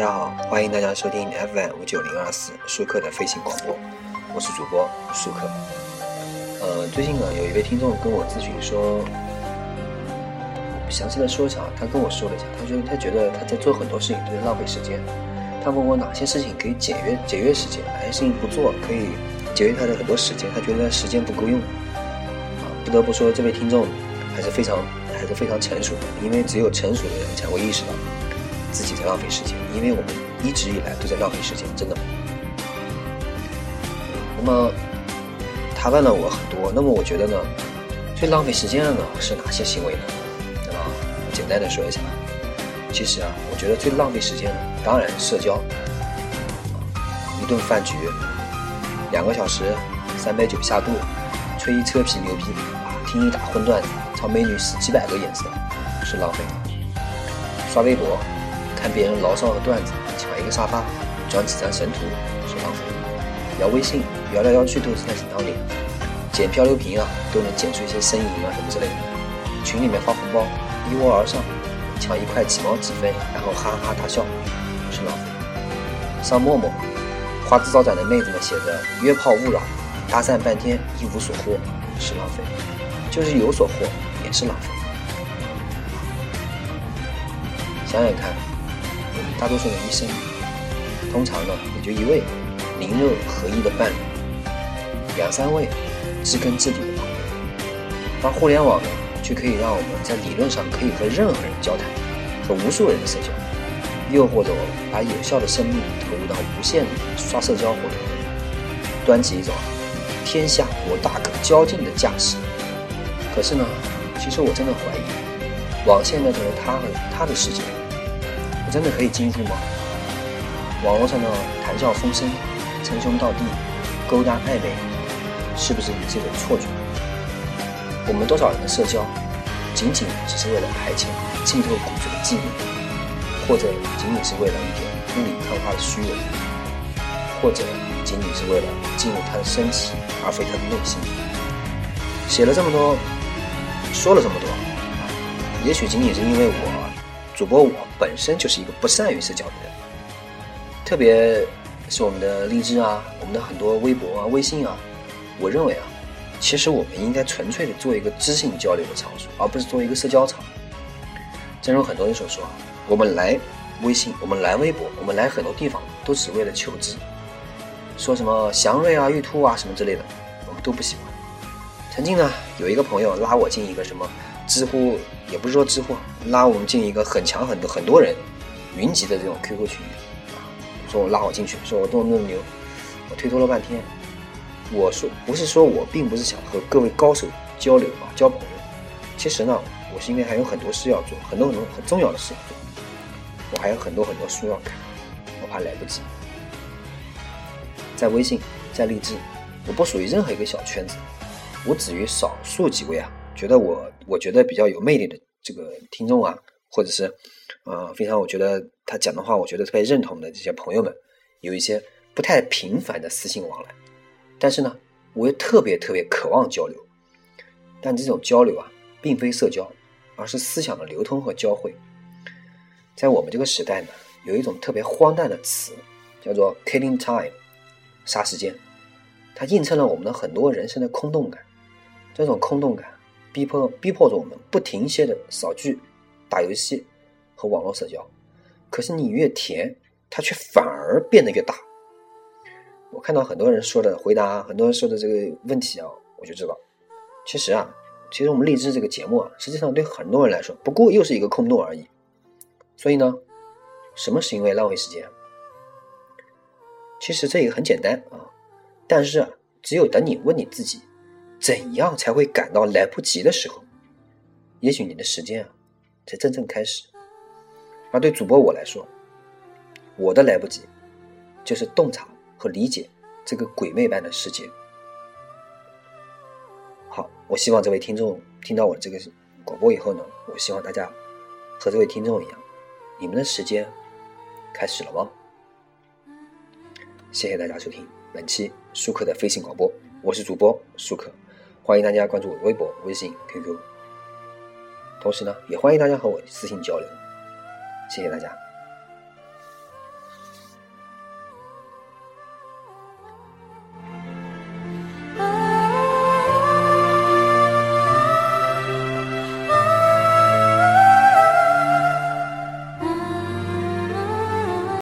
家好，欢迎大家收听 FM59024 舒克的飞行广播，我是主播舒克。最近呢，有一位听众跟我咨询说，详细的说一下，他跟我说了一下，他觉得他在做很多事情都在浪费时间。他问我哪些事情可以节约时间，哪些事情不做可以节约他的很多时间，他觉得时间不够用。不得不说，这位听众还是非常成熟的，因为只有成熟的人才会意识到自己在浪费时间，因为我们一直以来都在浪费时间，真的。那么他问了我很多，那么我觉得呢，最浪费时间的呢是哪些行为呢？那么我简单的说一下，其实啊，我觉得最浪费时间的当然社交，一顿饭局，2个小时，3杯酒下肚，吹一车皮牛皮，听一打荤段子，朝美女使几百个眼色，是浪费。刷微博，看别人牢骚和段子，抢一个沙发，转几张神图，是浪费。聊微信，聊来聊去都是在想当脸，捡漂流瓶啊，都能捡出一些身影啊什么之类的。群里面发红包，一窝而上，抢一块几毛几分，然后哈哈大笑，是浪费。上陌陌，花枝招展的妹子们写着约炮勿扰，搭讪半天一无所获，是浪费。就是有所获，也是浪费。想想看，我们大多数人一生通常呢也就1位灵肉合一的伴侣，2-3位知根知底的朋友，而互联网呢却可以让我们在理论上可以和任何人交谈，和无数人社交，诱惑着我们把有效的生命投入到无限的刷社交活动，端起一种天下我大可交尽的架势。可是呢，其实我真的怀疑，网线那头的他和他的世界，我真的可以进入吗？网络上的谈笑风生、称兄道弟、勾搭暧昧，是不是你这种错觉？我们多少人的社交，仅仅只是为了排遣浸透骨髓的记忆，或者仅仅是为了一点雾里看花的虚伪，或者仅仅是为了进入他的身体而非他的内心。写了这么多，说了这么多，也许仅仅是因为主播我本身就是一个不善于社交的人，特别是我们的荔枝啊，我们的很多微博啊、微信啊，我认为啊，其实我们应该纯粹的做一个知性交流的场所，而不是做一个社交场。正如很多人所说，我们来微信，我们来微博，我们来很多地方都只为了求知，说什么祥瑞啊、玉兔啊什么之类的，我们都不喜欢。曾经呢，有一个朋友拉我进一个什么知乎，也不是说知乎，拉我们进一个很多人云集的这种 QQ 群，说我拉我进去，说我多么牛，我推脱了半天。我说不是说我并不是想和各位高手交流啊，交朋友。其实呢，我是因为还有很多事要做，很多很重要的事要做，我还有很多书要看，我怕来不及。在微信，在荔枝，我不属于任何一个小圈子，我只于少数几位啊。我觉得比较有魅力的这个听众啊，或者是非常我觉得他讲的话我觉得特别认同的这些朋友们，有一些不太频繁的私信往来，但是呢我又特别渴望交流，但这种交流啊并非社交，而是思想的流通和交汇。在我们这个时代呢，有一种特别荒诞的词叫做 killing time， 杀时间，它映衬了我们的很多人生的空洞感。这种空洞感逼迫着我们不停歇的扫剧、打游戏和网络社交，可是你越填，它却反而变得越大。我看到很多人说的回答，很多人说的这个问题啊，我就知道，其实我们励志这个节目啊，实际上对很多人来说，不过又是一个空洞而已。所以呢，什么是因为浪费时间？其实这也很简单啊，但是啊，只有等你问你自己，怎样才会感到来不及的时候，也许你的时间啊才真正开始。而对主播我来说，我的来不及就是洞察和理解这个鬼魅般的世界。好，我希望这位听众听到我这个广播以后呢，我希望大家和这位听众一样，你们的时间开始了吗？谢谢大家收听本期舒克的飞行广播，我是主播舒克。欢迎大家关注我的微博、微信、QQ， 同时呢，也欢迎大家和我私信交流。谢谢大家。